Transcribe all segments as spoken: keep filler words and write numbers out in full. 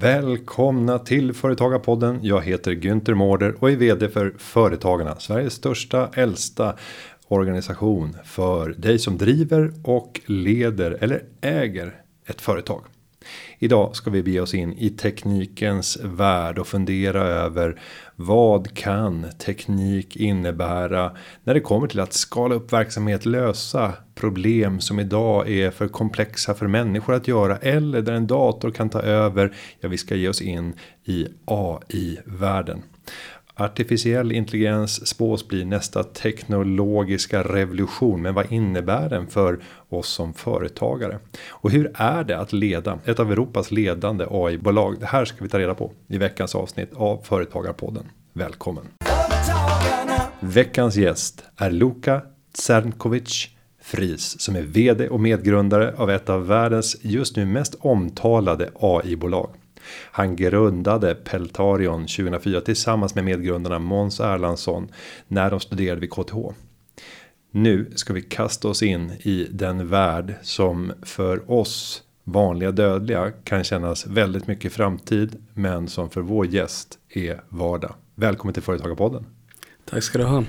Välkomna till Företagarpodden. Jag heter Günther Morder och är vd för Företagarna, Sveriges största, äldsta organisation för dig som driver och leder eller äger ett företag. Idag ska vi bege oss in i teknikens värld och fundera över vad kan teknik innebära när det kommer till att skala upp verksamhet, lösa problem som idag är för komplexa för människor att göra eller där en dator kan ta över. Ja, vi ska ge oss in i A I-världen. Artificiell intelligens spås bli nästa teknologiska revolution, men vad innebär den för oss som företagare? Och hur är det att leda ett av Europas ledande A I-bolag? Det här ska vi ta reda på i veckans avsnitt av Företagarpodden. Välkommen! Veckans gäst är Luka Tzernkovic-Fris som är vd och medgrundare av ett av världens just nu mest omtalade A I-bolag. Han grundade Peltarion tjugohundrafyra tillsammans med medgrundarna Mons Erlansson när de studerade vid K T H. Nu ska vi kasta oss in i den värld som för oss vanliga dödliga kan kännas väldigt mycket framtid, men som för vår gäst är vardag. Välkommen till Företagarpodden. Tack ska du ha.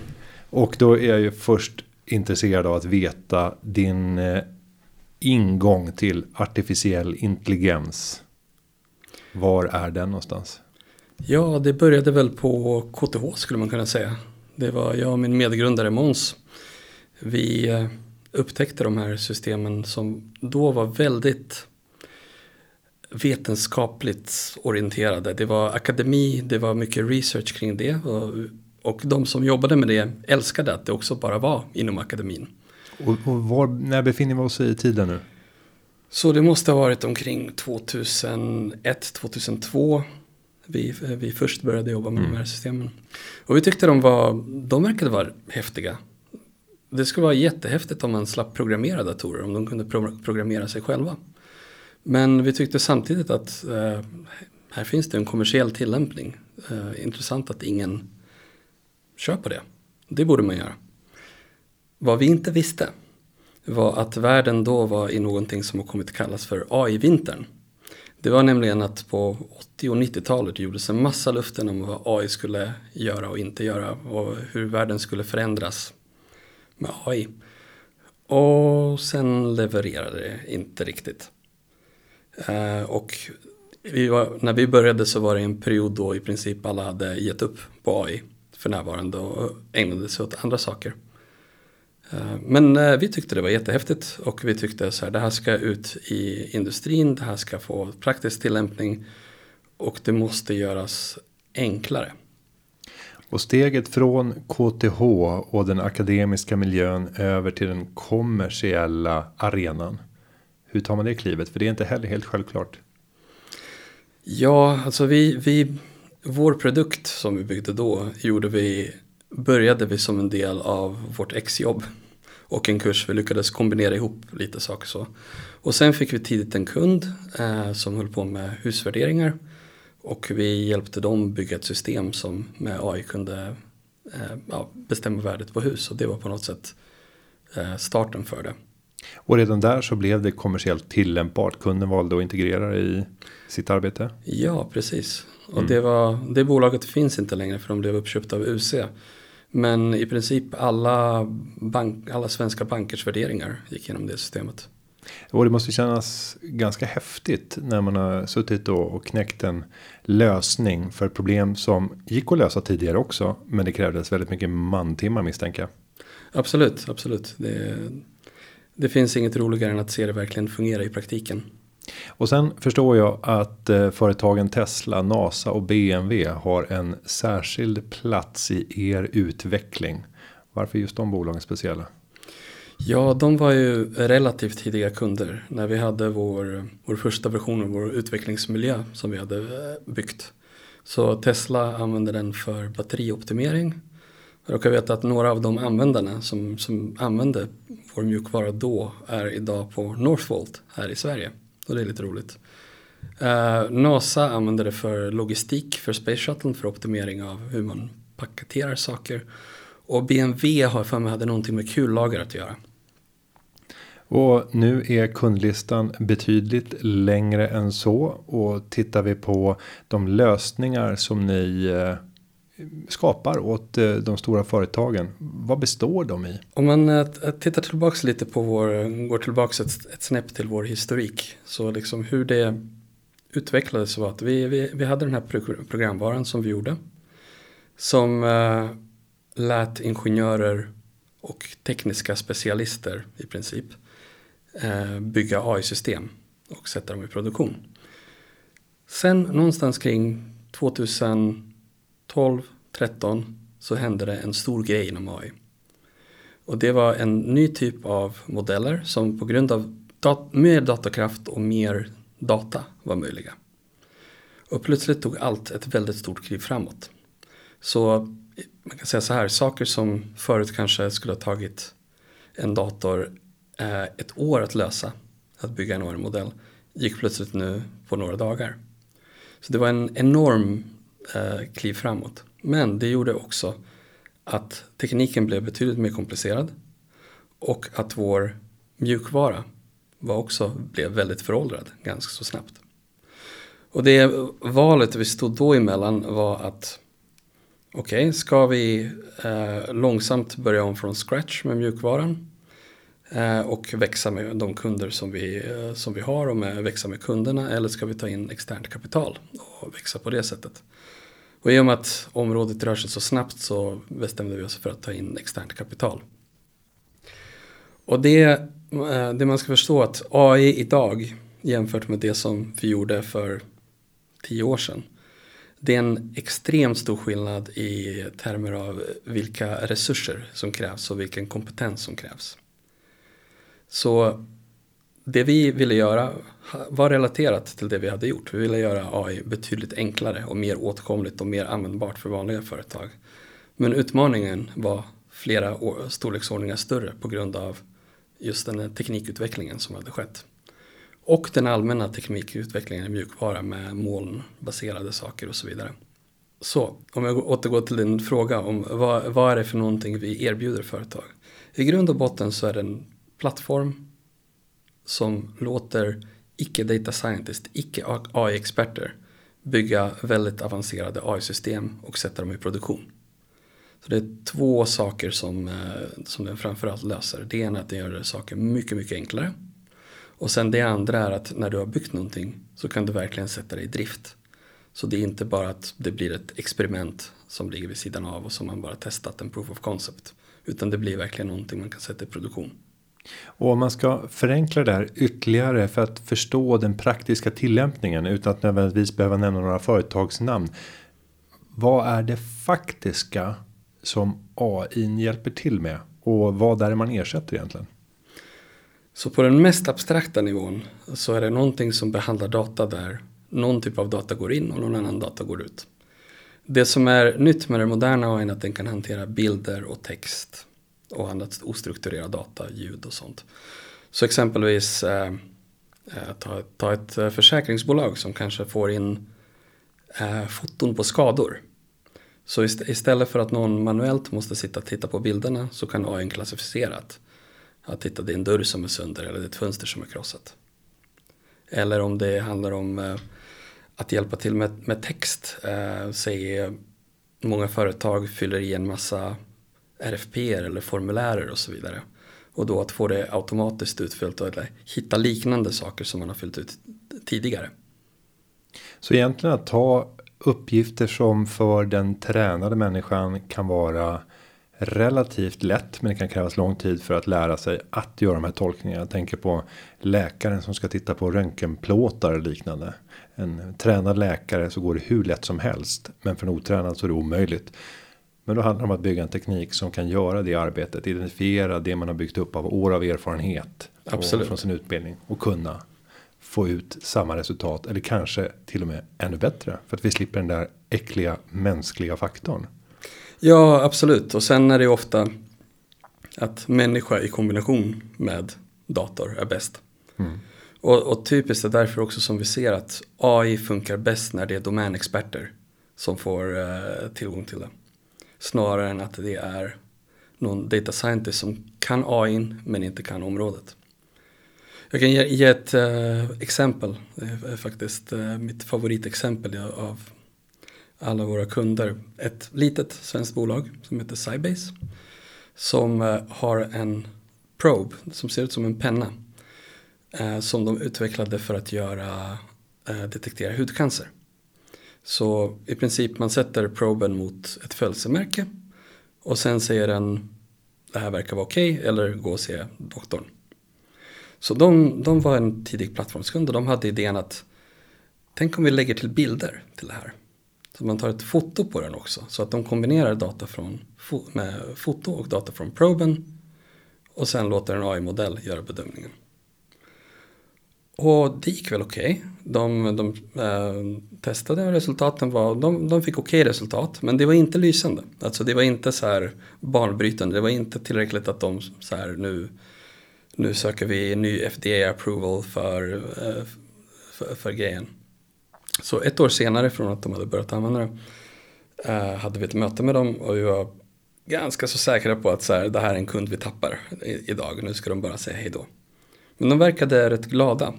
Och då är jag ju först intresserad av att veta din ingång till artificiell intelligens. Var är den någonstans? Ja, det började väl på K T H skulle man kunna säga. Det var jag och min medgrundare Mons. Vi upptäckte de här systemen som då var väldigt vetenskapligt orienterade. Det var akademi, det var mycket research kring det. Och, och de som jobbade med det älskade att det också bara var inom akademin. Och, och var, när befinner vi oss i tiden nu? Så det måste ha varit omkring tjugohundraett tjugohundratvå vi, vi först började jobba med mm. de här systemen. Och vi tyckte de var, de verkade vara häftiga. Det skulle vara jättehäftigt om man slapp programmera datorer, om de kunde pro- programmera sig själva. Men vi tyckte samtidigt att eh, här finns det en kommersiell tillämpning. Eh, intressant att ingen köper det. Det borde man göra. Vad vi inte visste var att världen då var i någonting som har kommit kallas för A I-vintern. Det var nämligen att på åttio- och nittiotalet gjordes en massa luften om vad A I skulle göra och inte göra och hur världen skulle förändras med A I. Och sen levererade det inte riktigt. Och vi var, när vi började så var det en period då i princip alla hade gett upp på A I för närvarande och ägnade sig åt andra saker. Men vi tyckte det var jättehäftigt och vi tyckte så här, det här ska ut i industrin, det här ska få praktisk tillämpning och det måste göras enklare. Och steget från K T H och den akademiska miljön över till den kommersiella arenan, hur tar man det klivet? För det är inte heller helt självklart. Ja, alltså vi, vi, vår produkt som vi byggde då gjorde vi började vi som en del av vårt exjobb och en kurs. Vi lyckades kombinera ihop lite saker så. Och sen fick vi tidigt en kund eh, som höll på med husvärderingar och vi hjälpte dem bygga ett system som med A I kunde eh, ja, bestämma värdet på hus, och det var på något sätt eh, starten för det. Och redan där så blev det kommersiellt tillämpbart. Kunden valde att integrera det i sitt arbete? Ja, precis. Och mm. det, var, det bolaget finns inte längre för de blev uppköpta av U C. Men i princip alla, bank, alla svenska bankers värderingar gick genom det systemet. Och det måste kännas ganska häftigt när man har suttit och knäckt en lösning för problem som gick att lösa tidigare också. Men det krävdes väldigt mycket mantimmar misstänker jag. Absolut, absolut. Det, det finns inget roligare än att se det verkligen fungera i praktiken. Och sen förstår jag att företagen Tesla, NASA och B M W har en särskild plats i er utveckling. Varför just de bolagen speciella? Ja, de var ju relativt tidiga kunder. När vi hade vår, vår första version av vår utvecklingsmiljö som vi hade byggt. Så Tesla använde den för batterioptimering. Jag kan veta att några av de användarna som, som använde vår mjukvara då är idag på Northvolt här i Sverige. Och det är lite roligt. Uh, NASA använder det för logistik för Space Shuttle för optimering av hur man paketerar saker. Och B M W har för mig hade någonting med kullager att göra. Och nu är kundlistan betydligt längre än så, och tittar vi på de lösningar som ni skapar åt de stora företagen, vad består de i? Om man tittar tillbaka lite på vår, går tillbaka ett, ett snäpp till vår historik, så liksom hur det utvecklades var att vi, vi, vi hade den här programvaran som vi gjorde, som eh, lät ingenjörer och tekniska specialister i princip eh, bygga A I-system och sätta dem i produktion. Sen någonstans kring tjugotolv tretton så hände det en stor grej inom A I. Och det var en ny typ av modeller som på grund av dat- mer datakraft och mer data var möjliga. Och plötsligt tog allt ett väldigt stort kliv framåt. Så man kan säga så här, saker som förut kanske skulle ha tagit en dator eh, ett år att lösa, att bygga en A I-modell, gick plötsligt nu på några dagar. Så det var en enorm eh, kliv framåt. Men det gjorde också att tekniken blev betydligt mer komplicerad och att vår mjukvara var också blev väldigt föråldrad ganska så snabbt. Och det valet vi stod då emellan var att okej, okay, ska vi eh, långsamt börja om från scratch med mjukvaran eh, och växa med de kunder som vi, eh, som vi har och med, växa med kunderna, eller ska vi ta in externt kapital och växa på det sättet? Och i och med att området rör sig så snabbt så bestämde vi oss för att ta in externt kapital. Och det, eh, det man ska förstå att A I idag jämfört med det som vi gjorde för tio år sedan, det är en extremt stor skillnad i termer av vilka resurser som krävs och vilken kompetens som krävs. Så det vi ville göra var relaterat till det vi hade gjort. Vi ville göra A I betydligt enklare och mer åtkomligt och mer användbart för vanliga företag. Men utmaningen var flera storleksordningar större på grund av just den teknikutvecklingen som hade skett. Och den allmänna teknikutvecklingen i mjukvara med molnbaserade saker och så vidare. Så om jag återgår till din fråga om vad, vad är det för någonting vi erbjuder företag? I grund och botten så är det en plattform som låter icke-data scientist, icke-A I-experter bygga väldigt avancerade A I-system och sätta dem i produktion. Så det är två saker som, som den framförallt löser. Det ena är att den gör saker mycket, mycket enklare. Och sen det andra är att när du har byggt någonting så kan du verkligen sätta det i drift. Så det är inte bara att det blir ett experiment som ligger vid sidan av och som man bara testat en proof of concept. Utan det blir verkligen någonting man kan sätta i produktion. Och om man ska förenkla det här ytterligare för att förstå den praktiska tillämpningen utan att nödvändigtvis behöva nämna några företagsnamn. Vad är det faktiska som A I hjälper till med och vad är det man ersätter egentligen? Så på den mest abstrakta nivån så är det någonting som behandlar data där någon typ av data går in och någon annan data går ut. Det som är nytt med det moderna A I är att den kan hantera bilder och text och annat ostrukturerad data, ljud och sånt. Så exempelvis eh, ta, ta ett försäkringsbolag som kanske får in eh, foton på skador. Så ist- istället för att någon manuellt måste sitta och titta på bilderna så kan A I klassificera att Att titta, det är en dörr som är sönder eller det är ett fönster som är krossat. Eller om det handlar om eh, att hjälpa till med, med text. Eh, säg, många företag fyller i en massa R F P-er eller formulärer och så vidare. Och då att få det automatiskt utfyllt eller hitta liknande saker som man har fyllt ut tidigare. Så egentligen att ta uppgifter som för den tränade människan kan vara relativt lätt, men det kan krävas lång tid för att lära sig att göra de här tolkningarna. Jag tänker på läkaren som ska titta på röntgenplåtar och liknande. En tränad läkare så går det hur lätt som helst, men för en otränad så är det omöjligt. Men då handlar det om att bygga en teknik som kan göra det arbetet, identifiera det man har byggt upp av år av erfarenhet från sin utbildning och kunna få ut samma resultat eller kanske till och med ännu bättre för att vi slipper den där äckliga mänskliga faktorn. Ja, absolut. Och sen är det ofta att människa i kombination med dator är bäst. Mm. Och, och typiskt är därför också som vi ser att A I funkar bäst när det är domänexperter som får eh, tillgång till det. Snarare än att det är någon data scientist som kan A I men inte kan området. Jag kan ge, ge ett äh, exempel. Det är faktiskt äh, mitt favoritexempel av alla våra kunder. Ett litet svenskt bolag som heter Sybase. Som äh, har en probe som ser ut som en penna. Äh, som de utvecklade för att göra, äh, detektera hudcancer. Så i princip man sätter proben mot ett födelsemärke. Och sen säger den, det här verkar vara okej, okay, eller gå och se doktorn. Så de, de var en tidig plattformskund och de hade idén att tänk om vi lägger till bilder till det här. Så man tar ett foto på den också. Så att de kombinerar data från, med foto och data från proben. Och sen låter en A I-modell göra bedömningen. Och det gick väl okej. Okay. De, de eh, testade resultaten. Var, de, de fick okej okay resultat. Men det var inte lysande. Alltså det var inte så här banbrytande. Det var inte tillräckligt att de så här nu... Nu söker vi en ny F D A approval för, för, för grejen. Så ett år senare från att de hade börjat använda det hade vi ett möte med dem och vi var ganska så säkra på att så här, det här är en kund vi tappar idag. Nu ska de bara säga hej då. Men de verkade rätt glada.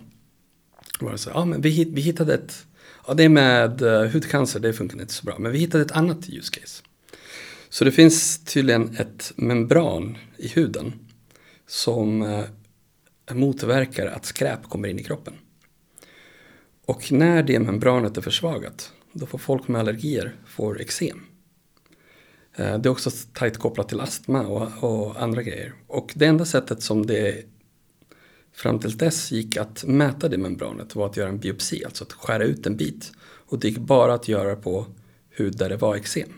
Bara så, ja, men vi, vi hittade ett, ja, det är med hudcancer, det funkar inte så bra. Men vi hittade ett annat use case. Så det finns tydligen ett membran i huden som motverkar att skräp kommer in i kroppen. Och när det membranet är försvagat, då får folk med allergier får eksem. Det är också tajt kopplat till astma och, och andra grejer. Och det enda sättet som det fram till dess gick att mäta det membranet var att göra en biopsi, alltså att skära ut en bit. Och det gick bara att göra på hud där det var eksem.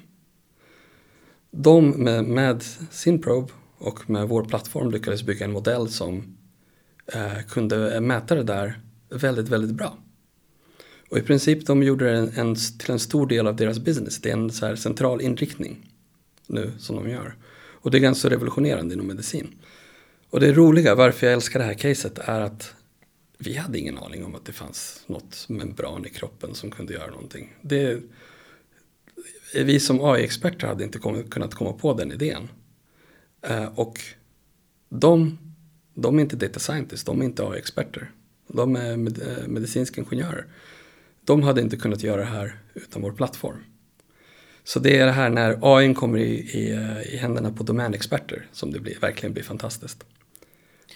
De med, med sin probe och med vår plattform lyckades bygga en modell som eh, kunde mäta det där väldigt, väldigt bra. Och i princip de gjorde en, en, till en stor del av deras business. Det är en så här central inriktning nu som de gör. Och det är ganska revolutionerande inom medicin. Och det roliga, varför jag älskar det här caset, är att vi hade ingen aning om att det fanns något membran i kroppen som kunde göra någonting. Det, vi som A I-experter hade inte kommit, kunnat komma på den idén. Och de, de är inte data scientists, de är inte A I-experter. De är med, medicinska ingenjörer. De hade inte kunnat göra det här utan vår plattform. Så det är det här när A I kommer i, i, i händerna på domänexperter som det blir, verkligen blir fantastiskt.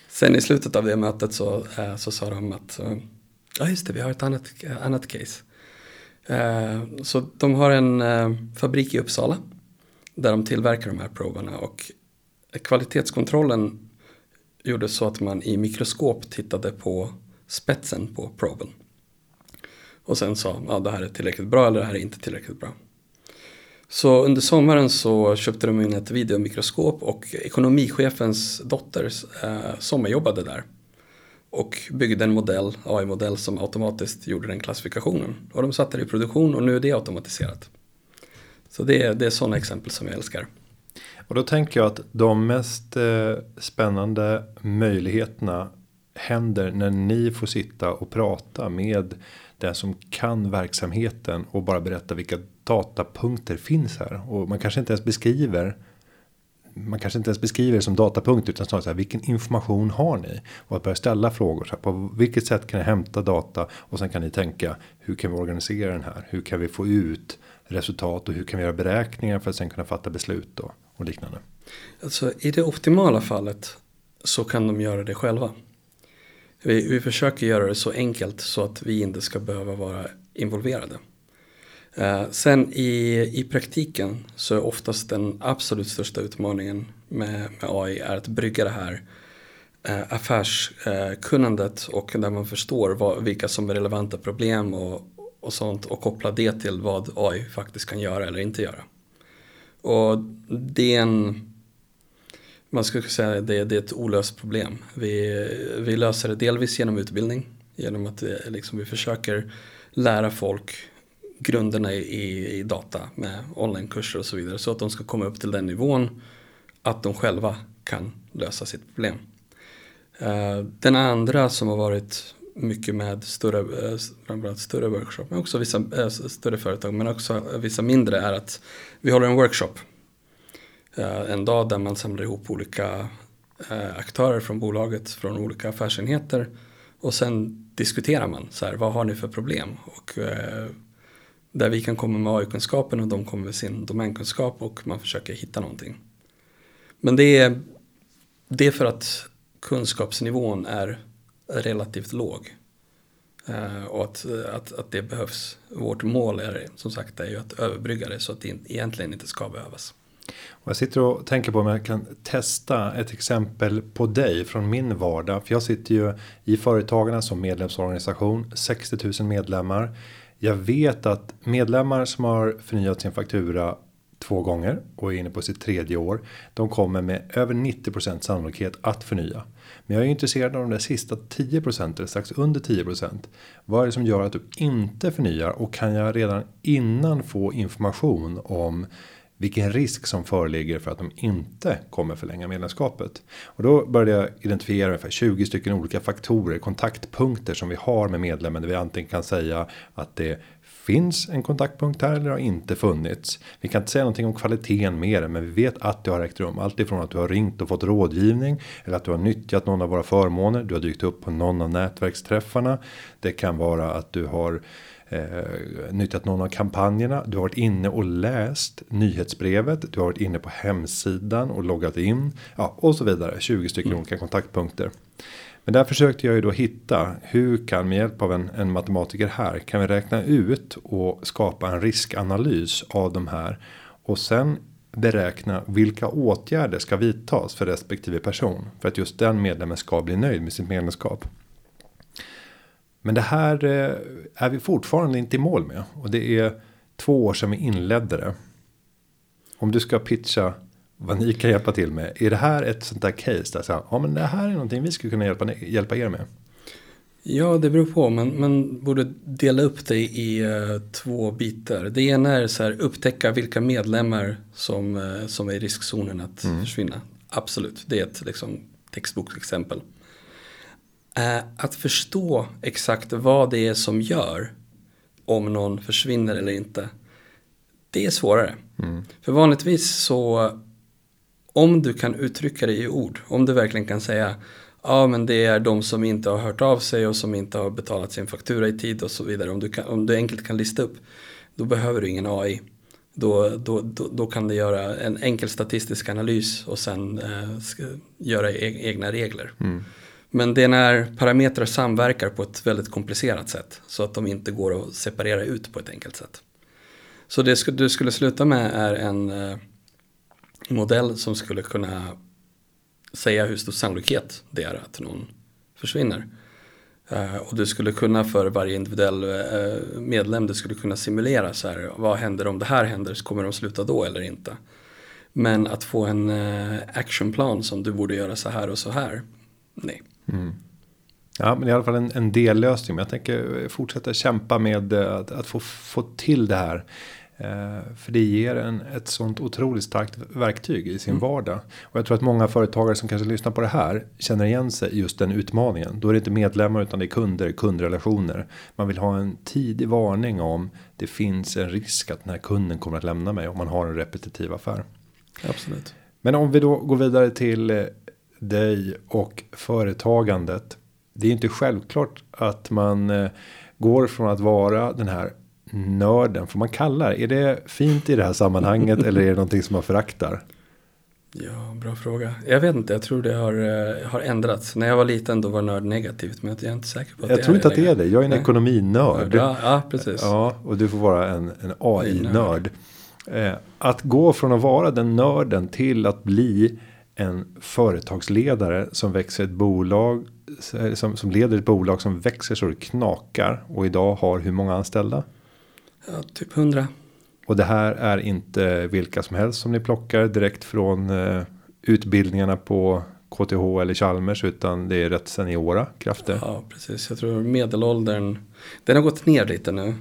Sen i slutet av det mötet så, så sa de att ja just det, vi har ett annat, annat case. Så de har en fabrik i Uppsala där de tillverkar de här proverna och kvalitetskontrollen gjorde så att man i mikroskop tittade på spetsen på proben. Och sen sa ja, det här är tillräckligt bra eller det här är inte tillräckligt bra. Så under sommaren så köpte de in ett videomikroskop och ekonomichefens dotter eh, sommarjobbade där. Och byggde en modell, A I-modell som automatiskt gjorde den klassifikationen. Och de satte det i produktion och nu är det automatiserat. Så det är, det är sådana exempel som jag älskar. Och då tänker jag att de mest eh, spännande möjligheterna händer när ni får sitta och prata med den som kan verksamheten och bara berätta vilka datapunkter finns här. Och man kanske inte ens beskriver, man kanske inte ens beskriver det som datapunkt utan snarare så här, vilken information har ni? Och att börja ställa frågor så här, på vilket sätt kan jag hämta data och sen kan ni tänka hur kan vi organisera den här? Hur kan vi få ut resultat och hur kan vi göra beräkningar för att sen kunna fatta beslut då, och liknande? Alltså i det optimala fallet så kan de göra det själva. Vi, vi försöker göra det så enkelt så att vi inte ska behöva vara involverade. Eh, sen i, i praktiken så är oftast den absolut största utmaningen med, med A I är att brygga det här eh, affärskunnandet eh, och där man förstår vad, vilka som är relevanta problem och och sånt och koppla det till vad A I faktiskt kan göra eller inte göra. Och det är en, man skulle säga det, det är ett olöst problem. Vi, vi löser det delvis genom utbildning, genom att liksom, vi försöker lära folk grunderna i, i, i data med onlinekurser och så vidare så att de ska komma upp till den nivån att de själva kan lösa sitt problem. Uh, den andra som har varit mycket med större, framförallt större workshop, men också vissa äh, större företag, men också vissa mindre, är att vi håller en workshop. Äh, en dag där man samlar ihop olika äh, aktörer från bolaget, från olika affärsenheter Och sen diskuterar man, så här, vad har ni för problem? Och eh, där vi kan komma med A I-kunskapen och de kommer med sin domänkunskap och man försöker hitta någonting. Men det är, det är för att kunskapsnivån är relativt låg. Eh, och att, att, att det behövs. Vårt mål är som sagt är ju att överbrygga det så att det egentligen inte ska behövas. Och jag sitter och tänker på om jag kan testa ett exempel på dig från min vardag. För jag sitter ju i Företagarna som medlemsorganisation, sextio tusen medlemmar. Jag vet att medlemmar som har förnyat sin faktura två gånger och är inne på sitt tredje år, de kommer med över nittio procent sannolikhet att förnya. Men jag är intresserad av de där sista tio procent eller strax under tio procent. Vad är det som gör att du inte förnyar och kan jag redan innan få information om vilken risk som föreligger för att de inte kommer förlänga medlemskapet. Och då började jag identifiera ungefär tjugo stycken olika faktorer, kontaktpunkter som vi har med medlemmen. Där vi antingen kan säga att det finns en kontaktpunkt här eller har inte funnits. Vi kan inte säga någonting om kvaliteten med det, men vi vet att det har räckt rum. Allt ifrån att du har ringt och fått rådgivning eller att du har nyttjat någon av våra förmåner. Du har dykt upp på någon av nätverksträffarna. Det kan vara att du har Eh, nyttjat någon av kampanjerna, du har varit inne och läst nyhetsbrevet, du har varit inne på hemsidan och loggat in, ja, och så vidare, tjugo stycken mm. olika kontaktpunkter. Men där försökte jag ju då hitta hur kan med hjälp av en, en matematiker här kan vi räkna ut och skapa en riskanalys av de här och sen beräkna vilka åtgärder ska vidtas för respektive person för att just den medlemmen ska bli nöjd med sitt medlemskap. Men det här är vi fortfarande inte i mål med. Och det är två år sedan vi inledde det. Om du ska pitcha vad ni kan hjälpa till med. Är det här ett sånt där case där så här, ja, men det här är någonting vi skulle kunna hjälpa, hjälpa er med? Ja, det beror på. Men man borde dela upp det i uh, två bitar. Det ena är så här, upptäcka vilka medlemmar som, uh, som är i riskzonen att mm. försvinna. Absolut, det är ett liksom, textboksexempel. Att förstå exakt vad det är som gör om någon försvinner eller inte, det är svårare. Mm. För vanligtvis så, om du kan uttrycka det i ord, om du verkligen kan säga ja, men det är de som inte har hört av sig och som inte har betalat sin faktura i tid och så vidare. Om du, kan, om du enkelt kan lista upp, då behöver du ingen A I. Då, då, då, då kan du göra en enkel statistisk analys och sen eh, göra e- egna regler. Mm. Men det är när parametrar samverkar på ett väldigt komplicerat sätt. Så att de inte går att separera ut på ett enkelt sätt. Så det du skulle sluta med är en modell som skulle kunna säga hur stor sannolikhet det är att någon försvinner. Och du skulle kunna för varje individuell medlem, du skulle kunna simulera så här, vad händer om det här händer, så kommer de sluta då eller inte. Men att få en actionplan som du borde göra så här och så här, nej. Mm. Ja, men i alla fall en, en dellösning. Men jag tänker fortsätta kämpa med att, att få, få till det här. Eh, för det ger en, ett sånt otroligt starkt verktyg i sin mm. vardag. Och jag tror att många företagare som kanske lyssnar på det här känner igen sig just den utmaningen. Då är det inte medlemmar utan det är kunder, kundrelationer. Man vill ha en tidig varning om det finns en risk att den här kunden kommer att lämna mig om man har en repetitiv affär. Absolut. Men om vi då går vidare till dig och företagandet. Det är inte självklart att man går från att vara den här nörden, får man kalla det. Är det fint i det här sammanhanget eller är det någonting som man föraktar? Ja, bra fråga. Jag vet inte, jag tror det har, har ändrats. När jag var liten då var nörd negativt, men jag är inte säker på att jag det är. Jag tror inte att det är det. Jag är en Nej. ekonominörd. Ja, ja, precis. Ja, och du får vara en, en A I-nörd. Att gå från att vara den nörden till att bli en företagsledare som växer ett bolag som, som leder ett bolag som växer så det knakar och idag har hur många anställda? Ja, typ hundra. Och det här är inte vilka som helst som ni plockar direkt från eh, utbildningarna på K T H eller Chalmers utan det är rätt seniora krafter. Ja, precis. Jag tror medelåldern, den har gått ner lite nu.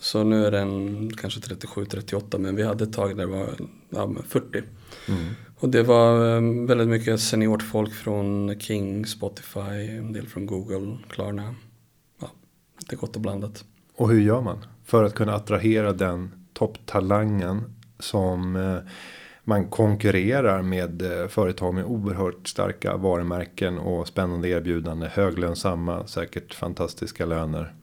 Så nu är den kanske trettiosju trettioåtta, men vi hade ett tag där det var ja, fyrtio. Mm. Och det var väldigt mycket seniort folk från King, Spotify, en del från Google, Klarna. Ja, det är gott och blandat. Och hur gör man för att kunna attrahera den topptalangen som man konkurrerar med företag med oerhört starka varumärken och spännande erbjudanden, höglönsamma, säkert fantastiska löner.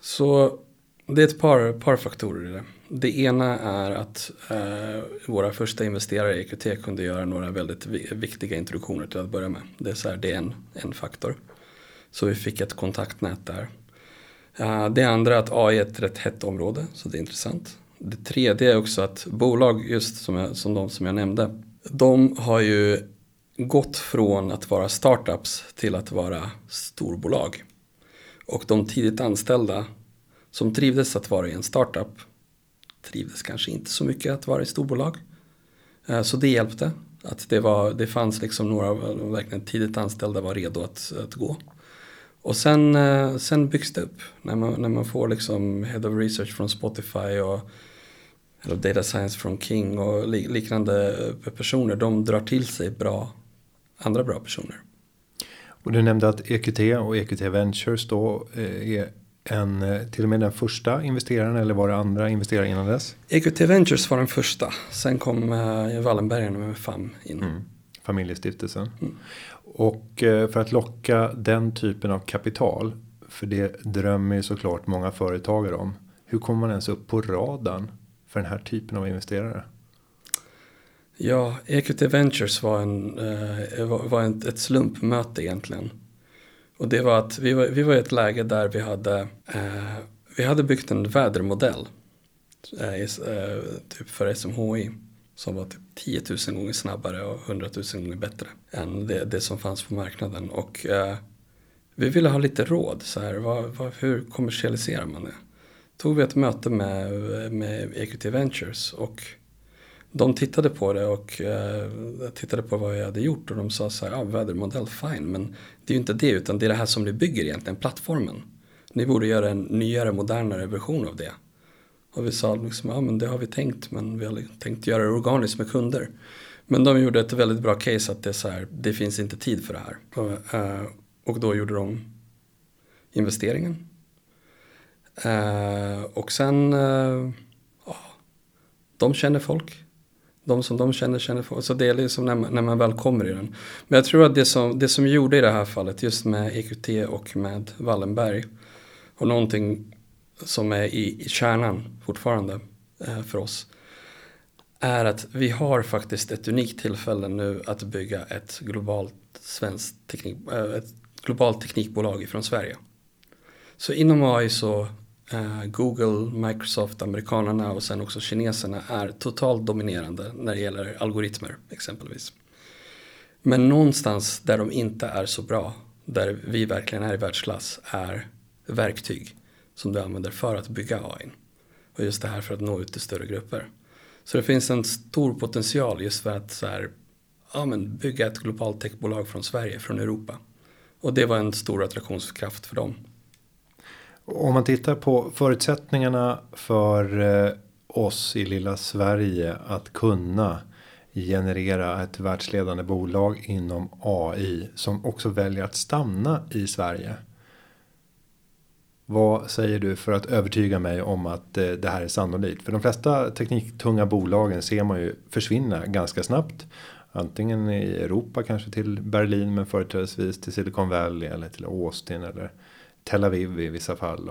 Så det är ett par, par faktorer i det. Det ena är att eh, våra första investerare i E Q T kunde göra några väldigt viktiga introduktioner till att börja med. Det är, så här, det är en, en faktor. Så vi fick ett kontaktnät där. Eh, det andra är att A I är ett rätt hett område, så det är intressant. Det tredje är också att bolag, just som, jag, som de som jag nämnde, de har ju gått från att vara startups till att vara storbolag. Och de tidigt anställda som trivdes att vara i en startup trivdes kanske inte så mycket att vara i storbolag. Så det hjälpte. Att det, var, det fanns liksom några verkligen tidigt anställda var redo att, att gå. Och sen, sen byggs det upp. När man, när man får liksom Head of Research från Spotify och eller Data Science från King och liknande personer. De drar till sig bra, andra bra personer. Och du nämnde att E Q T och E Q T Ventures då är en, till och med den första investeraren, eller var det andra investerare innan dess? E Q T Ventures var den första. Sen kom Wallenberg med F A M in. Mm. Familjestiftelsen. Mm. Och för att locka den typen av kapital, för det drömmer ju såklart många företagare om. Hur kommer man ens upp på radarn för den här typen av investerare? Ja, E Q T Ventures var, en, var ett slumpmöte egentligen. Och det var att vi var, vi var i ett läge där vi hade, vi hade byggt en vädermodell typ för S M H I. Som var typ tio tusen gånger snabbare och hundra tusen gånger bättre än det, det som fanns på marknaden. Och eh, vi ville ha lite råd. Så här, vad, vad, hur kommersialiserar man det? Tog vi ett möte med, med E Q T Ventures och de tittade på det och eh, tittade på vad vi hade gjort. Och de sa så här, ja, vädermodell, fine. Men det är ju inte det, utan det är det här som ni bygger egentligen, plattformen. Ni borde göra en nyare, modernare version av det. Och vi sa liksom, ja men det har vi tänkt, men vi har tänkt göra det organiskt med kunder. Men de gjorde ett väldigt bra case att det är så här, det finns inte tid för det här. Och, och då gjorde de investeringen. Och sen, ja, de känner folk. De som de känner, känner folk. Så det är liksom när man, när man väl kommer i den. Men jag tror att det som, det som gjorde i det här fallet, just med E Q T och med Wallenberg, och någonting som är i, i kärnan fortfarande eh, för oss, är att vi har faktiskt ett unikt tillfälle nu att bygga ett globalt, svensk teknik, eh, ett globalt teknikbolag från Sverige. Så inom A I så eh, Google, Microsoft, amerikanerna och sen också kineserna är totalt dominerande när det gäller algoritmer exempelvis. Men någonstans där de inte är så bra, där vi verkligen är i världsklass, är verktyg som du använder för att bygga A I. Och just det här för att nå ut till större grupper. Så det finns en stor potential just för att så här, ja, men bygga ett globalt techbolag från Sverige, från Europa. Och det var en stor attraktionskraft för dem. Om man tittar på förutsättningarna för oss i lilla Sverige att kunna generera ett världsledande bolag inom A I som också väljer att stanna i Sverige. Vad säger du för att övertyga mig om att det här är sannolikt? För de flesta tekniktunga bolagen ser man ju försvinna ganska snabbt. Antingen i Europa, kanske till Berlin, men företrädesvis till Silicon Valley eller till Austin eller Tel Aviv i vissa fall.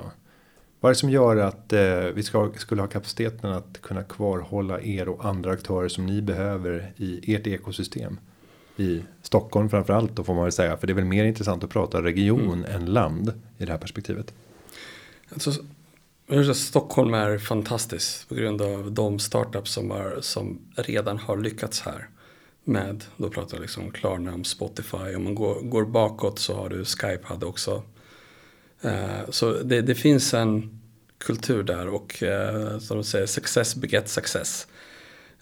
Vad är det som gör att vi ska, skulle ha kapaciteten att kunna kvarhålla er och andra aktörer som ni behöver i ert ekosystem? I Stockholm framförallt då, får man väl säga. För det är väl mer intressant att prata region mm. än land i det här perspektivet. Alltså, Stockholm är fantastiskt på grund av de startups som, är, som redan har lyckats här. Med, då pratar jag liksom Klarna, om Spotify. Om man går, går bakåt så har du Skype hade också. Eh, så det, det finns en kultur där och eh, som de säger, success begets success.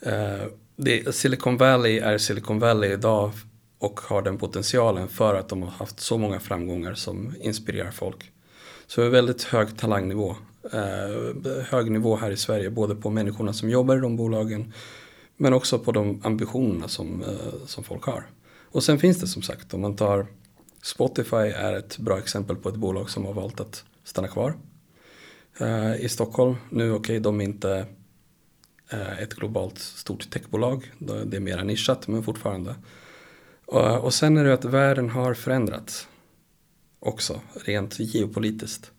Eh, det, Silicon Valley är Silicon Valley idag och har den potentialen för att de har haft så många framgångar som inspirerar folk. Så det är väldigt hög talangnivå, eh, hög nivå här i Sverige, både på människorna som jobbar i de bolagen men också på de ambitionerna som, eh, som folk har. Och sen finns det som sagt, om man tar Spotify är ett bra exempel på ett bolag som har valt att stanna kvar eh, i Stockholm. Nu okej, okay, de är inte ett globalt stort techbolag. Det är mer nischat, men fortfarande. Och sen är det att världen har förändrats också, rent geopolitiskt.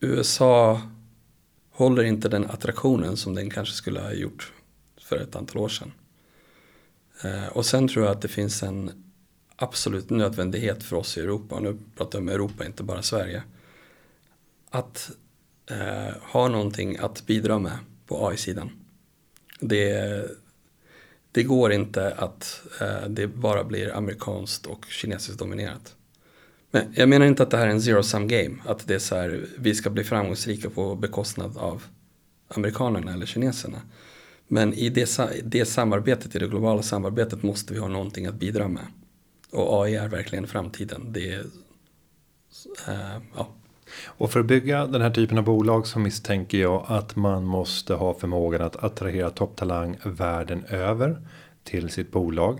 U S A håller inte den attraktionen som den kanske skulle ha gjort för ett antal år sedan. Och sen tror jag att det finns en absolut nödvändighet för oss i Europa, och nu pratar jag om Europa, inte bara Sverige, att eh, ha någonting att bidra med på A I-sidan. Det, det går inte att eh, det bara blir amerikanskt och kinesiskt dominerat. Men jag menar inte att det här är en zero-sum game, att det är så här, vi ska bli framgångsrika på bekostnad av amerikanerna eller kineserna. Men i det, det samarbetet, i det globala samarbetet, måste vi ha någonting att bidra med. Och A I är verkligen framtiden. Det är, äh, ja. Och för att bygga den här typen av bolag så misstänker jag att man måste ha förmågan att attrahera topptalang världen över till sitt bolag.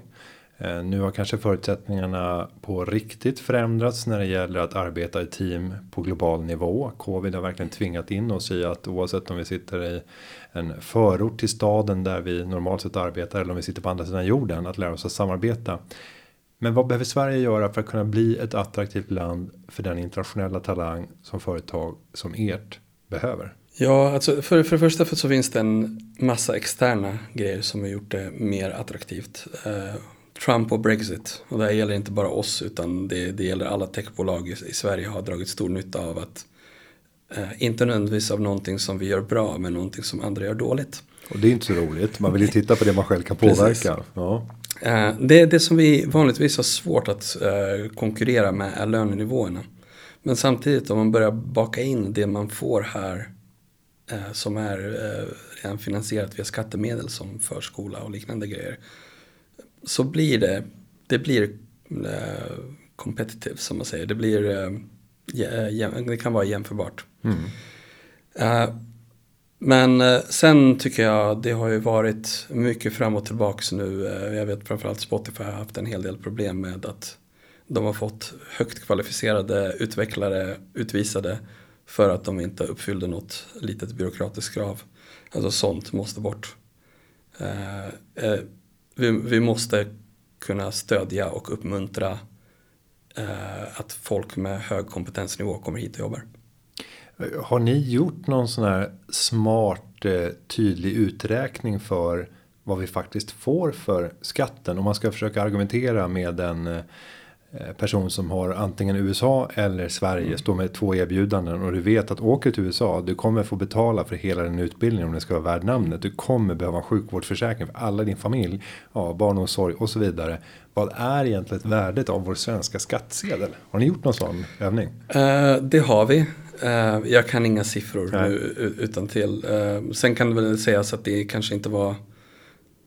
Nu har kanske förutsättningarna på riktigt förändrats när det gäller att arbeta i team på global nivå. Covid har verkligen tvingat in oss i att oavsett om vi sitter i en förort till staden där vi normalt sett arbetar eller om vi sitter på andra sidan jorden, att lära oss att samarbeta. Men vad behöver Sverige göra för att kunna bli ett attraktivt land för den internationella talang som företag som ert behöver? Ja, alltså för, för det första för så finns det en massa externa grejer som har gjort det mer attraktivt. Eh, Trump och Brexit, och det här gäller inte bara oss utan det, det gäller alla techbolag i, i Sverige, har dragit stor nytta av att eh, inte nödvändigtvis av någonting som vi gör bra men någonting som andra gör dåligt. Och det är inte så roligt, man vill ju titta på det man själv kan påverka. Ja. Det, det som vi vanligtvis har svårt att konkurrera med är lönenivåerna. Men samtidigt om man börjar baka in det man får här som är redan finansierat via skattemedel som förskola och liknande grejer, så blir det, det blir competitive som man säger. Det, blir, det kan vara jämförbart. Mm. Men sen tycker jag det har ju varit mycket fram och tillbaks nu. Jag vet framförallt Spotify har haft en hel del problem med att de har fått högt kvalificerade utvecklare utvisade för att de inte uppfyllde något litet byråkratiskt krav. Alltså sånt måste bort. Vi måste kunna stödja och uppmuntra att folk med hög kompetensnivå kommer hit och jobbar. Har ni gjort någon sån här smart, tydlig uträkning för vad vi faktiskt får för skatten? Om man ska försöka argumentera med en person som har antingen U S A eller Sverige, mm. står med två erbjudanden och du vet att åker till U S A, du kommer få betala för hela din utbildning om det ska vara värd namnet. Du kommer behöva en sjukvårdsförsäkring för alla din familj, ja, barnomsorg och så vidare. Vad är egentligen värdet av vår svenska skattsedel? Har ni gjort någon sån övning? Uh, det har vi. Uh, jag kan inga siffror nu, utan till. Uh, sen kan det väl sägas att det kanske inte var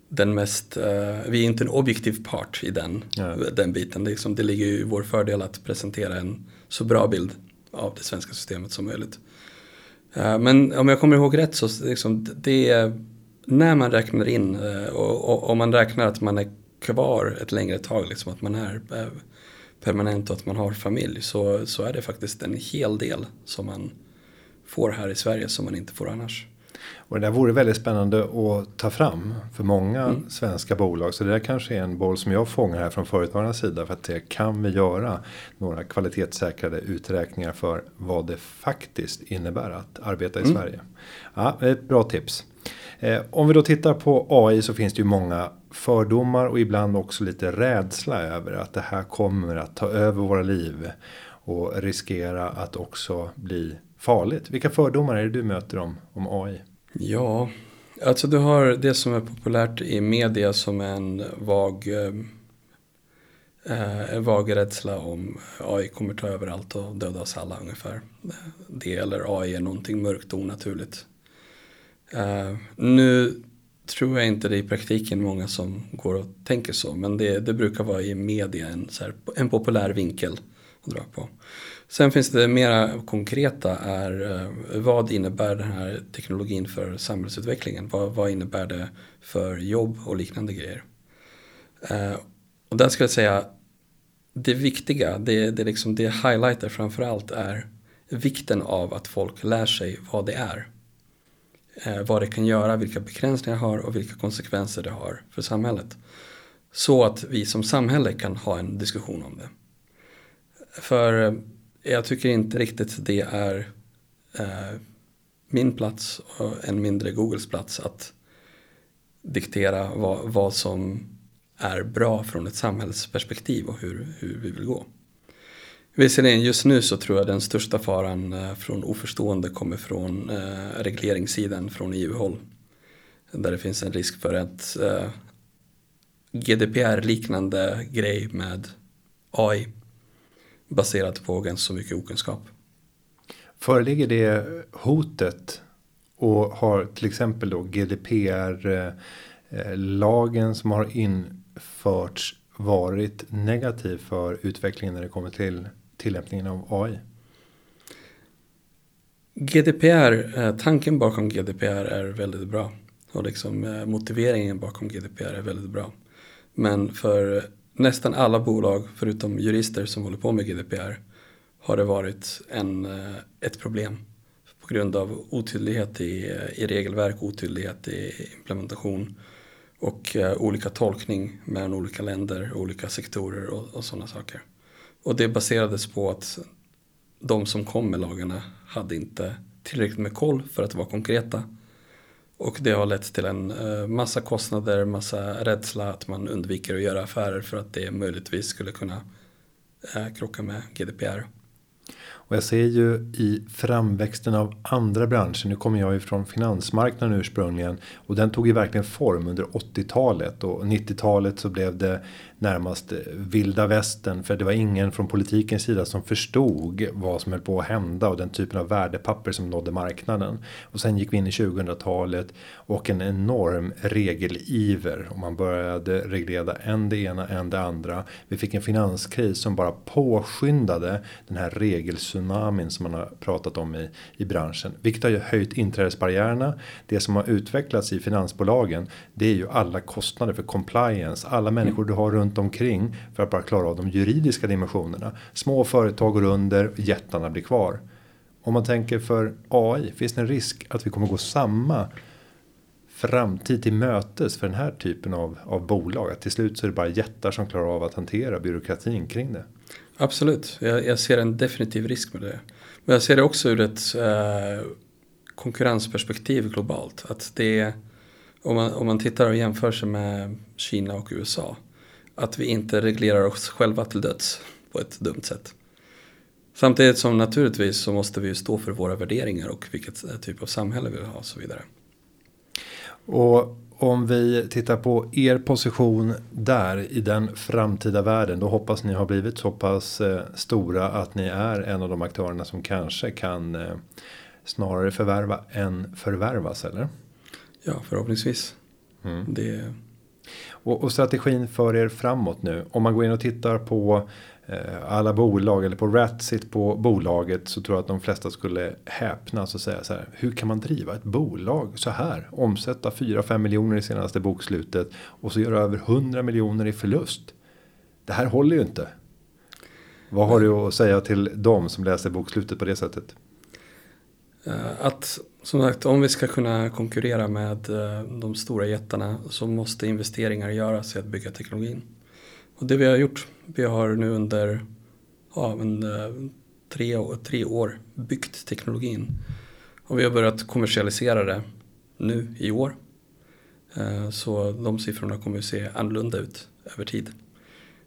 den mest, uh, vi är inte en objektiv part i den, den biten. Det, liksom, det ligger ju i vår fördel att presentera en så bra bild av det svenska systemet som möjligt. Uh, men om jag kommer ihåg rätt så liksom, det är när man räknar in uh, och om man räknar att man är kvar ett längre tag, liksom, att man är uh, permanent och att man har familj, så, så är det faktiskt en hel del som man får här i Sverige som man inte får annars. Och det där vore väldigt spännande att ta fram för många mm. svenska bolag. Så det där kanske är en boll som jag fångar här från företagarnas sida, för att det kan vi göra några kvalitetssäkrade uträkningar för vad det faktiskt innebär att arbeta i mm. Sverige. Ja, ett bra tips. Eh, om vi då tittar på A I så finns det ju många fördomar och ibland också lite rädsla över att det här kommer att ta över våra liv och riskera att också bli farligt. Vilka fördomar är det du möter om, om A I? Ja, alltså du har det som är populärt i media som en vag, eh, en vag rädsla om A I kommer ta över allt och döda oss alla ungefär. Det eller A I är någonting mörkt och onaturligt. Eh, nu tror jag inte det i praktiken många som går och tänker så. Men det, det brukar vara i media en, så här, en populär vinkel att dra på. Sen finns det mera konkreta är vad innebär den här teknologin för samhällsutvecklingen? Vad, vad innebär det för jobb och liknande grejer? Eh, och där skulle jag säga det viktiga, det, det, liksom, det highlighter framförallt är vikten av att folk lär sig vad det är. eh, vad det kan göra, vilka begränsningar det har och vilka konsekvenser det har för samhället. Så att vi som samhälle kan ha en diskussion om det. För jag tycker inte riktigt det är eh, min plats och än mindre Googles plats att diktera vad, vad som är bra från ett samhällsperspektiv och hur, hur vi vill gå. Visserligen just nu så tror jag den största faran från oförstående kommer från eh, regleringssidan från E U-håll. Där det finns en risk för ett eh, G D P R-liknande grej med A I baserat på ganska så mycket okunskap. Föreligger det hotet och har till exempel då G D P R-lagen som har införts varit negativ för utvecklingen när det kommer till tillämpningen av A I? G D P R, tanken bakom G D P R är väldigt bra och liksom motiveringen bakom G D P R är väldigt bra. Men för nästan alla bolag förutom jurister som håller på med G D P R har det varit en, ett problem på grund av otydlighet i, i regelverk, otydlighet i implementation och uh, olika tolkning mellan olika länder, olika sektorer och, och sådana saker. Och det baserades på att de som kom med lagarna hade inte tillräckligt med koll för att vara konkreta. Och det har lett till en uh, massa kostnader, massa rädsla att man undviker att göra affärer för att det möjligtvis skulle kunna uh, krocka med G D P R. Och jag ser ju i framväxten av andra branscher, nu kommer jag ju från finansmarknaden ursprungligen och den tog ju verkligen form under åttiotalet och nittiotalet så blev det närmast vilda västern för det var ingen från politikens sida som förstod vad som höll på att hända och den typen av värdepapper som nådde marknaden. Och sen gick vi in i tjugohundratalet och en enorm regeliver och man började reglera en det ena, en det andra. Vi fick en finanskris som bara påskyndade den här regeltsunamin som man har pratat om i, i branschen. Vilket har ju höjt inträdesbarriärerna. Det som har utvecklats i finansbolagen det är ju alla kostnader för compliance, alla människor du har runt omkring för att bara klara av de juridiska dimensionerna. Små företag går under, jättarna blir kvar. Om man tänker för A I, finns det en risk att vi kommer gå samma framtid till mötes för den här typen av, av bolag? Att till slut så är det bara jättar som klarar av att hantera byråkratin kring det. Absolut, jag, jag ser en definitiv risk med det. Men jag ser det också ur ett eh, konkurrensperspektiv globalt. Att det, om, man, om man tittar och jämför sig med Kina och U S A. Att vi inte reglerar oss själva till döds på ett dumt sätt. Samtidigt som naturligtvis så måste vi stå för våra värderingar och vilket typ av samhälle vi vill ha och så vidare. Och om vi tittar på er position där i den framtida världen då hoppas ni har blivit så pass eh, stora att ni är en av de aktörerna som kanske kan eh, snarare förvärva än förvärvas, eller? Ja, förhoppningsvis. Mm. Det Och, och strategin för er framåt nu. Om man går in och tittar på eh, alla bolag eller på Ratsit på bolaget så tror jag att de flesta skulle häpnas och säga så här. Hur kan man driva ett bolag så här? Omsätta fyra till fem miljoner i senaste bokslutet och så göra över hundra miljoner i förlust. Det här håller ju inte. Vad har du att säga till dem som läser bokslutet på det sättet? Att som sagt, om vi ska kunna konkurrera med de stora jättarna så måste investeringar göras i att bygga teknologin. Och det vi har gjort, vi har nu under ja, en, tre, tre år byggt teknologin. Och vi har börjat kommersialisera det nu i år. Så de siffrorna kommer att se annorlunda ut över tid.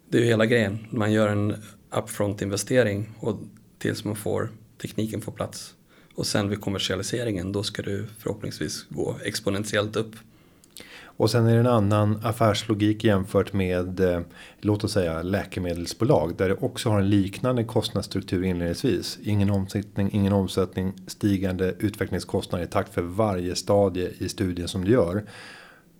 Det är ju hela grejen, man gör en upfront-investering och tills man får tekniken på plats. Och sen vid kommersialiseringen, då ska du förhoppningsvis gå exponentiellt upp. Och sen är det en annan affärslogik jämfört med, eh, låt oss säga, läkemedelsbolag. Där det också har en liknande kostnadsstruktur inledningsvis. Ingen omsättning, ingen omsättning, stigande utvecklingskostnader i takt för varje stadie i studien som du gör.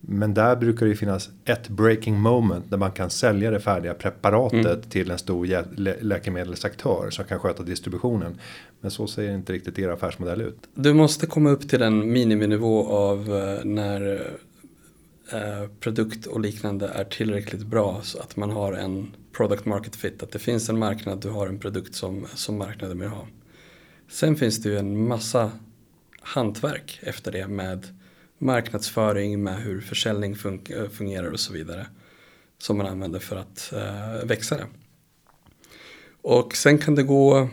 Men där brukar det finnas ett breaking moment där man kan sälja det färdiga preparatet mm. till en stor lä- lä- läkemedelsaktör som kan sköta distributionen. Men så ser inte riktigt er affärsmodell ut. Du måste komma upp till en miniminivå av eh, när eh, produkt och liknande är tillräckligt bra så att man har en product market fit. Att det finns en marknad, du har en produkt som, som marknaden vill ha. Sen finns det ju en massa hantverk efter det med marknadsföring, med hur försäljning fun- fungerar och så vidare, som man använder för att eh, växa det. Och sen kan det gå,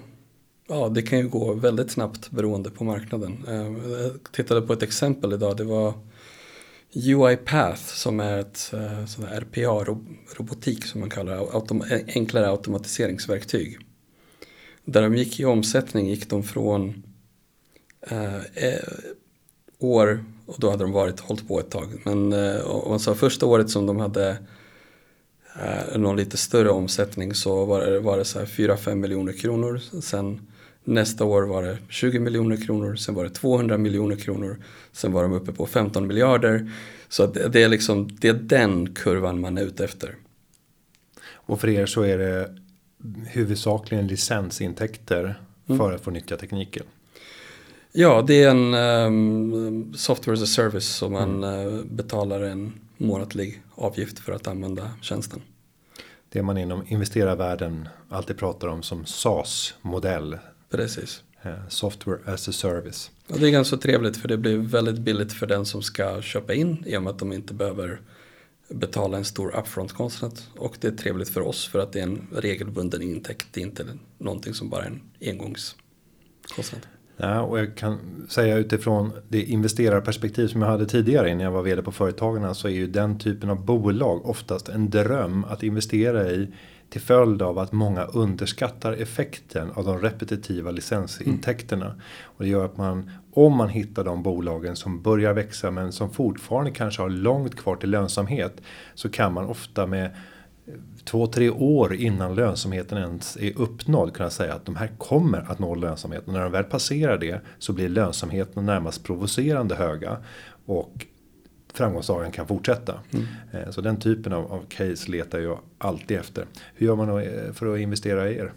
ja det kan ju gå väldigt snabbt beroende på marknaden. Eh, jag tittade på ett exempel idag, det var UiPath som är ett eh, sån här R P A-robotik som man kallar autom- enklare automatiseringsverktyg. Där de gick i omsättning gick de från eh, år, och då hade de varit hållit på ett tag, men eh, om man sa första året som de hade eh, någon lite större omsättning så var det, var det så här fyra till fem miljoner kronor, sen nästa år var det tjugo miljoner kronor, sen var det tvåhundra miljoner kronor, sen var de uppe på femton miljarder, så det, det är liksom, det är den kurvan man är ute efter. Och för er så är det huvudsakligen licensintäkter mm. för att få nyttja tekniken. Ja, det är en um, software as a service som man mm. uh, betalar en månatlig avgift för att använda tjänsten. Det man inom investerarvärlden alltid pratar om som SaaS-modell. Precis. Uh, software as a service. Och det är ganska trevligt för det blir väldigt billigt för den som ska köpa in i och med att de inte behöver betala en stor upfront-kostnad, och det är trevligt för oss för att det är en regelbunden intäkt, det är inte någonting som bara är en engångskostnad. Ja, och jag kan säga utifrån det investerarperspektiv som jag hade tidigare innan jag var vd på Företagarna, så är ju den typen av bolag oftast en dröm att investera i till följd av att många underskattar effekten av de repetitiva licensintäkterna. Mm. Och det gör att man, om man hittar de bolagen som börjar växa men som fortfarande kanske har långt kvar till lönsamhet, så kan man ofta med två, tre år innan lönsamheten ens är uppnådd kunna säga att de här kommer att nå lönsamhet. Och när de väl passerar det så blir lönsamheten närmast provocerande höga och framgångssagan kan fortsätta. Mm. Så den typen av, av case letar jag alltid efter. Hur gör man för att investera i er?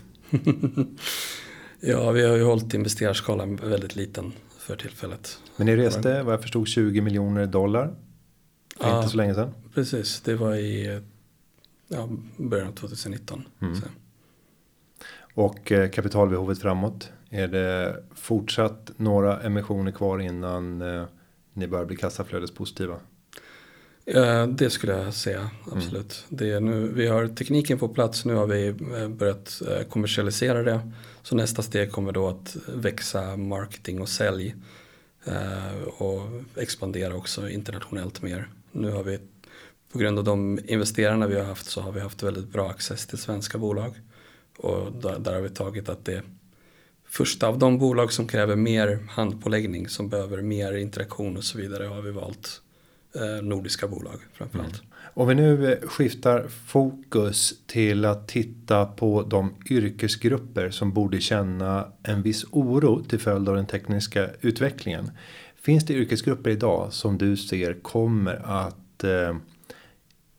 Ja, vi har ju hållit investerarskalan väldigt liten för tillfället. Men ni reste, vad jag förstod, tjugo miljoner dollar. Ja, inte så länge sedan. Precis, det var i ja, början av tjugonitton. Mm. Så. Och eh, kapitalbehovet framåt? Är det fortsatt några emissioner kvar innan eh, ni börjar bli kassaflödespositiva? Eh, det skulle jag säga, absolut. Mm. Det är nu, vi har tekniken på plats, nu har vi börjat eh, kommersialisera det. Så nästa steg kommer då att växa marketing och sälj eh, och expandera också internationellt mer. Nu har vi, på grund av de investerarna vi har haft, så har vi haft väldigt bra access till svenska bolag. Och där, där har vi tagit att det första av de bolag som kräver mer handpåläggning, som behöver mer interaktion och så vidare, har vi valt eh, nordiska bolag framförallt. Mm. Om vi nu skiftar fokus till att titta på de yrkesgrupper som borde känna en viss oro till följd av den tekniska utvecklingen. Finns det yrkesgrupper idag som du ser kommer att eh,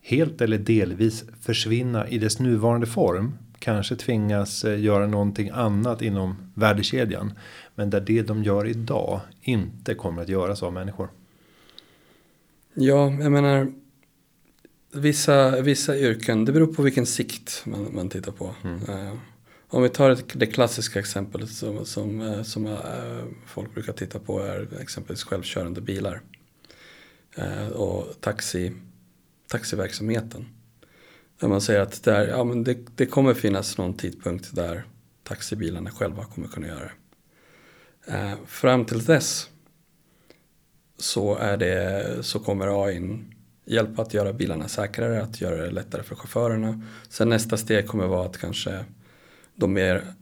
helt eller delvis försvinna i dess nuvarande form? Kanske tvingas göra någonting annat inom värdekedjan, men där det de gör idag inte kommer att göras av människor. Ja, jag menar vissa, vissa yrken, det beror på vilken sikt man, man tittar på. Mm. Uh, om vi tar det klassiska exemplet som, som, uh, som uh, folk brukar titta på är exempelvis självkörande bilar uh, och taxi, taxiverksamheten. Där man säger att där, ja, men det, det kommer finnas någon tidpunkt där taxibilarna själva kommer kunna göra det. Eh, fram till dess så, är det, så kommer A I hjälpa att göra bilarna säkrare, att göra det lättare för chaufförerna. Sen nästa steg kommer vara att kanske de mer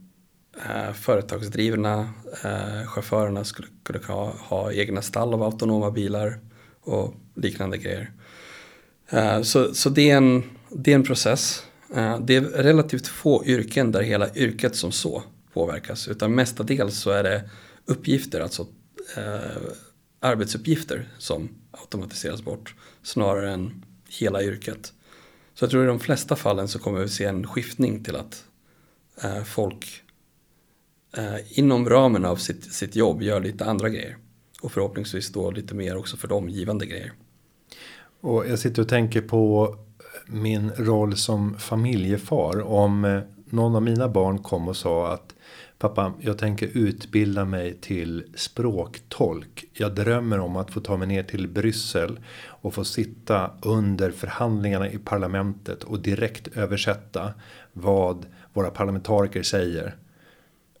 eh, företagsdrivna eh, chaufförerna skulle kunna ha, ha egna stall av autonoma bilar och liknande grejer. Eh, så, så det är en Det är en process. Det är relativt få yrken där hela yrket som så påverkas. Utan mestadels så är det uppgifter, alltså eh, arbetsuppgifter som automatiseras bort snarare än hela yrket. Så jag tror i de flesta fallen så kommer vi se en skiftning till att eh, folk eh, inom ramen av sitt, sitt jobb gör lite andra grejer. Och förhoppningsvis då lite mer också för de givande grejer. Och jag sitter och tänker på min roll som familjefar. Om någon av mina barn kom och sa att pappa, jag tänker utbilda mig till språktolk. Jag drömmer om att få ta mig ner till Bryssel och få sitta under förhandlingarna i parlamentet och direkt översätta vad våra parlamentariker säger.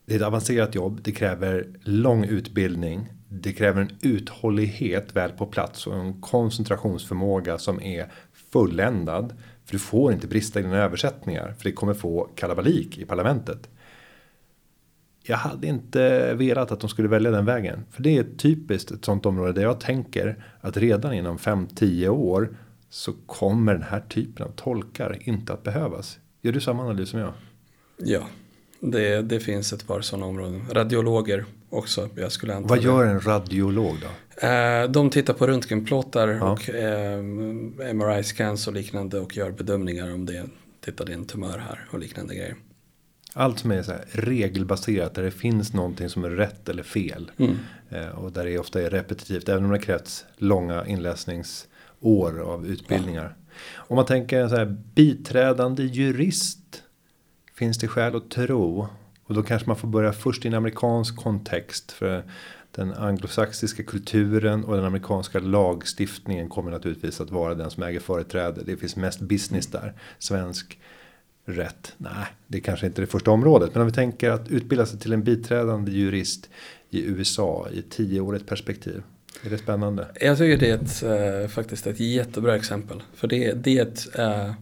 Det är ett avancerat jobb, det kräver lång utbildning, det kräver en uthållighet väl på plats och en koncentrationsförmåga som är fulländad. För du får inte brista i dina översättningar, för det kommer få kalabalik i parlamentet. Jag hade inte velat att de skulle välja den vägen. För det är typiskt ett sånt område där jag tänker att redan inom fem till tio år så kommer den här typen av tolkar inte att behövas. Gör du samma analys som jag? Ja, det, det finns ett par sådana områden. Radiologer också. Jag skulle anta Vad gör det. En radiolog då? Eh, de tittar på röntgenplåtar ja. och eh, M R I-scans och liknande och gör bedömningar om det. Tittar det är en tumör här och liknande grejer. Allt som är så här regelbaserat där det finns någonting som är rätt eller fel. Mm. Eh, och där det ofta är repetitivt. Även om det krävs långa inläsningsår av utbildningar. Ja. Om man tänker en så här biträdande jurist finns det skäl att tro. Och då kanske man får börja först i en amerikansk kontext. För den anglosaxiska kulturen och den amerikanska lagstiftningen kommer naturligtvis att vara den som äger företräde. Det finns mest business där. Svensk rätt. Nej, det är kanske inte det första området. Men om vi tänker att utbilda sig till en biträdande jurist i U S A i tioårigt perspektiv. Är det spännande? Jag tycker det är ett, eh, faktiskt ett jättebra exempel. För det, det är ett... Eh,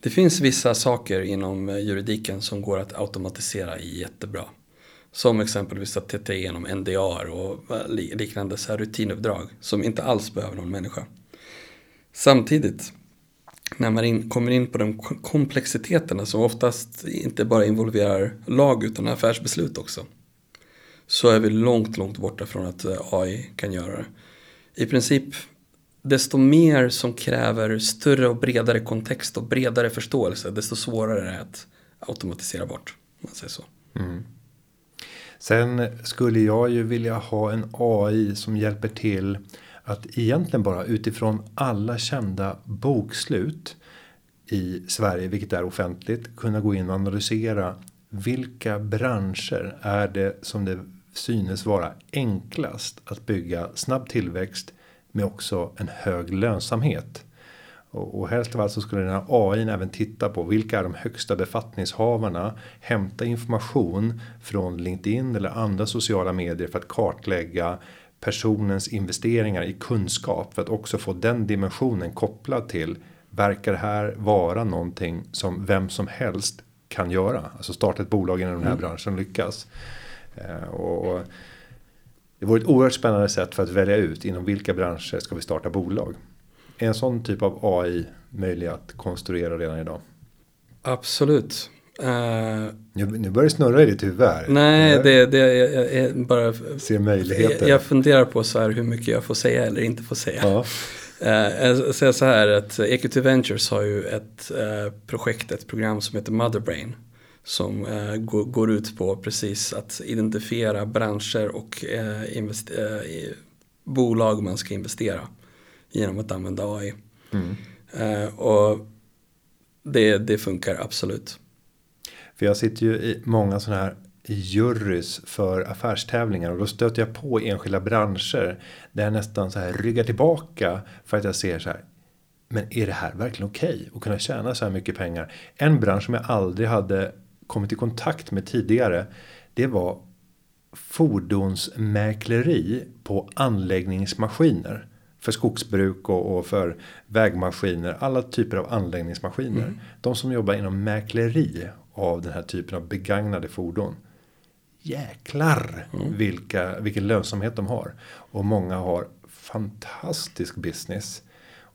Det finns vissa saker inom juridiken som går att automatisera jättebra. Som exempelvis att titta igenom N D A och liknande så här rutinuppdrag som inte alls behöver någon människa. Samtidigt, när man in, kommer in på de komplexiteterna som oftast inte bara involverar lag utan affärsbeslut också. Så är vi långt, långt borta från att A I kan göra det. I princip... Desto mer som kräver större och bredare kontext och bredare förståelse, desto svårare är det att automatisera bort, om man säger så. Mm. Sen skulle jag ju vilja ha en A I som hjälper till att egentligen bara utifrån alla kända bokslut i Sverige, vilket är offentligt, kunna gå in och analysera vilka branscher är det som det synes vara enklast att bygga snabb tillväxt med också en hög lönsamhet. Och, och helst av allt så skulle den här A I:n även titta på vilka är de högsta befattningshavarna. Hämta information från LinkedIn eller andra sociala medier för att kartlägga personens investeringar i kunskap. För att också få den dimensionen kopplad till verkar det här vara någonting som vem som helst kan göra. Alltså starta ett bolag inom den här mm. branschen lyckas. Eh, och... och Det vore ett oerhört spännande sätt för att välja ut inom vilka branscher ska vi starta bolag. Är en sån typ av A I möjlig att konstruera redan idag? Absolut. Uh, nu, nu börjar det snurra i ditt huvud här. Nej, det, det jag, jag, jag bara... Ser möjligheter. Jag, jag funderar på så här hur mycket jag får säga eller inte får säga. Ja. Uh, jag säger så här att E Q T Ventures har ju ett uh, projekt, ett program som heter Mother Brain. Som eh, går, går ut på precis att identifiera branscher och eh, investera, eh, bolag man ska investera genom att använda A I. Mm. Eh, och det, det funkar absolut. För jag sitter ju i många sådana här jurys för affärstävlingar och då stöter jag på enskilda branscher där jag nästan så här ryggar tillbaka för att jag ser så här. Men är det här verkligen okej att kunna tjäna så här mycket pengar? En bransch som jag aldrig hade kommit i kontakt med tidigare, det var fordonsmäkleri på anläggningsmaskiner för skogsbruk och, och för vägmaskiner, alla typer av anläggningsmaskiner. Mm. De som jobbar inom mäkleri av den här typen av begagnade fordon. Jäklar mm. vilka, vilken lönsamhet de har. Och många har fantastisk business.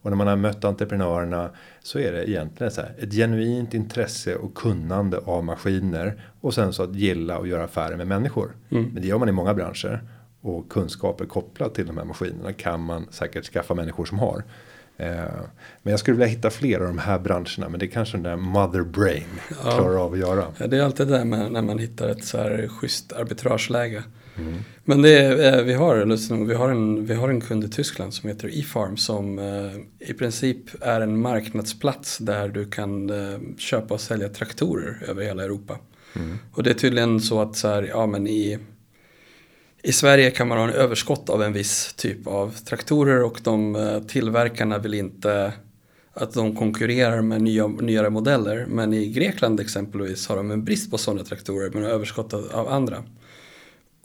Och när man har mött entreprenörerna så är det egentligen så här, ett genuint intresse och kunnande av maskiner. Och sen så att gilla och göra affärer med människor. Mm. Men det gör man i många branscher. Och kunskaper kopplat till de här maskinerna kan man säkert skaffa människor som har. Eh, men jag skulle vilja hitta fler av de här branscherna. Men det är kanske den där mother brain ja. klarar av att göra. Ja, det är alltid det där med, när man hittar ett så här schysst arbitrageläge. Mm. Men det är, vi, har, vi, har en, vi har en kund i Tyskland som heter eFarm som eh, i princip är en marknadsplats där du kan eh, köpa och sälja traktorer över hela Europa. Mm. Och det är tydligen så att så här, ja, men i, i Sverige kan man ha en överskott av en viss typ av traktorer och de tillverkarna vill inte att de konkurrerar med nya, nyare modeller. Men i Grekland exempelvis har de en brist på sådana traktorer men överskott av andra.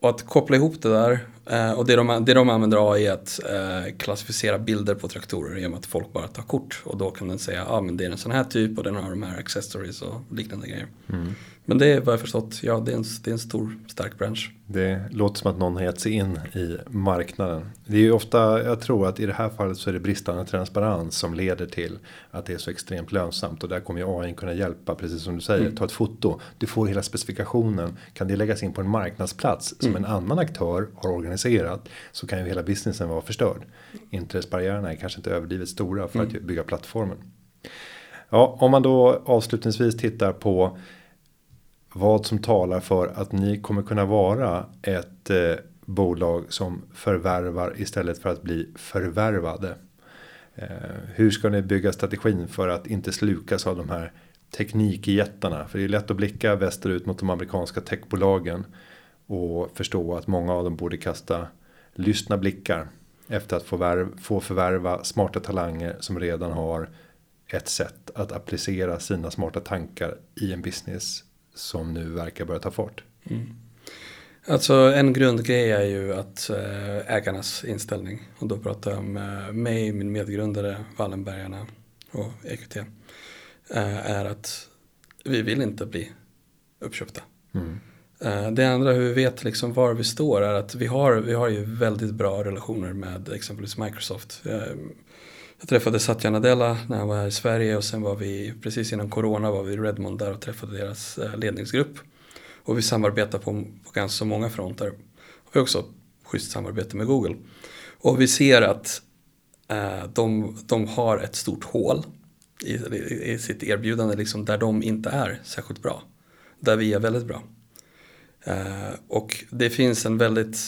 Och att koppla ihop det där, och det de, det de använder A I är att klassificera bilder på traktorer genom att folk bara tar kort. Och då kan den säga att ah, det är en sån här typ och den har de här accessories och liknande grejer. Mm. Men det är vad jag förstått, ja, det är, en, det är en stor, stark bransch. Det låter som att någon har gett sig in i marknaden. Det är ju ofta, jag tror att i det här fallet så är det bristande transparens som leder till att det är så extremt lönsamt. Och där kommer ju A I kunna hjälpa, precis som du säger, mm. ta ett foto. Du får hela specifikationen, kan det läggas in på en marknadsplats som mm. en annan aktör har organiserat, så kan ju hela businessen vara förstörd. Intressebarriärerna är kanske inte överdrivet stora för mm. att bygga plattformen. Ja, om man då avslutningsvis tittar på vad som talar för att ni kommer kunna vara ett eh, bolag som förvärvar istället för att bli förvärvade. Eh, hur ska ni bygga strategin för att inte slukas av de här teknikjättarna? För det är lätt att blicka västerut mot de amerikanska techbolagen och förstå att många av dem borde kasta lystna blickar efter att få, värv, få förvärva smarta talanger som redan har ett sätt att applicera sina smarta tankar i en business som nu verkar börja ta fart. Mm. Alltså en grundgrej är ju att ägarnas inställning. Och då pratar jag om mig, min medgrundare, Wallenbergarna och E Q T. Är att vi vill inte bli uppköpta. Mm. Det andra, hur vi vet liksom var vi står, är att vi har, vi har ju väldigt bra relationer med exempelvis Microsoft. Jag träffade Satya Nadella när han var här i Sverige och sen var vi, precis innan corona, var vi i Redmond där och träffade deras ledningsgrupp. Och vi samarbetar på, på ganska många fronter. Och vi har också schysst samarbete med Google. Och vi ser att eh, de, de har ett stort hål i, i, i sitt erbjudande liksom, där de inte är särskilt bra. Där vi är väldigt bra. Eh, och det finns en väldigt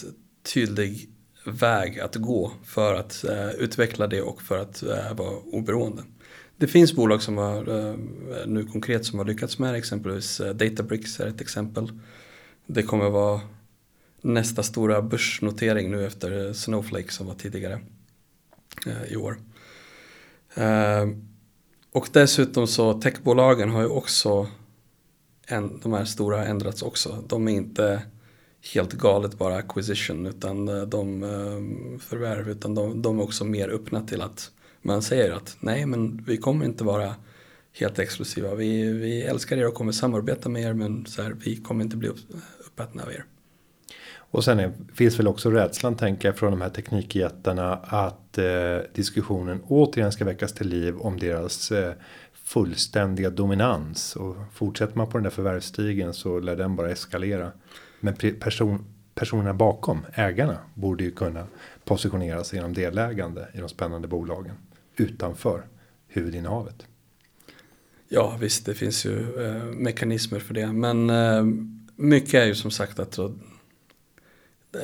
tydlig väg att gå för att eh, utveckla det och för att eh, vara oberoende. Det finns bolag som har eh, nu konkret som har lyckats med, exempelvis eh, Databricks är ett exempel. Det kommer vara nästa stora börsnotering nu efter Snowflake som var tidigare eh, i år. Eh, och dessutom så techbolagen har ju också en, de här stora ändrats också. De är inte helt galet bara acquisition utan de förvärv utan de, de är också mer öppna till att man säger att nej, men vi kommer inte vara helt exklusiva, vi, vi älskar er och kommer samarbeta med er, men så här, vi kommer inte bli upp, uppätna av er. Och sen är, finns väl också rädslan, tänker jag, från de här teknikjättarna att eh, diskussionen återigen ska väckas till liv om deras eh, fullständiga dominans, och fortsätter man på den där förvärvsstigen så lär den bara eskalera. Men person, personerna bakom, ägarna, borde ju kunna positionera sig genom delägande i de spännande bolagen utanför huvudinnehavet. Ja visst, det finns ju eh, mekanismer för det. Men eh, mycket är ju som sagt att så,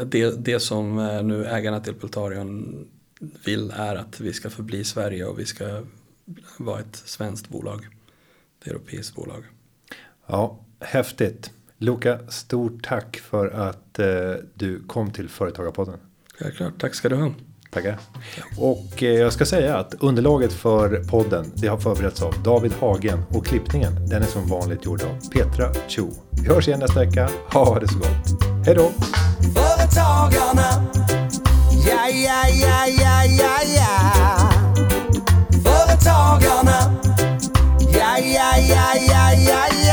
det, det som eh, nu ägarna till Peltarion vill är att vi ska förbli Sverige och vi ska vara ett svenskt bolag, ett europeiskt bolag. Ja, häftigt. Luka, stort tack för att eh, du kom till Företagarpodden. Ja, klart. Tack ska du ha. Tackar. Och eh, jag ska säga att underlaget för podden, det har förberetts av David Hagen, och klippningen, den är som vanligt gjord av Petra Cho. Vi hörs igen nästa vecka. Ha det så gott. Hej då! Företagarna. Ja, ja, ja, ja, ja, ja. Företagarna. Ja, ja, ja, ja, ja, ja.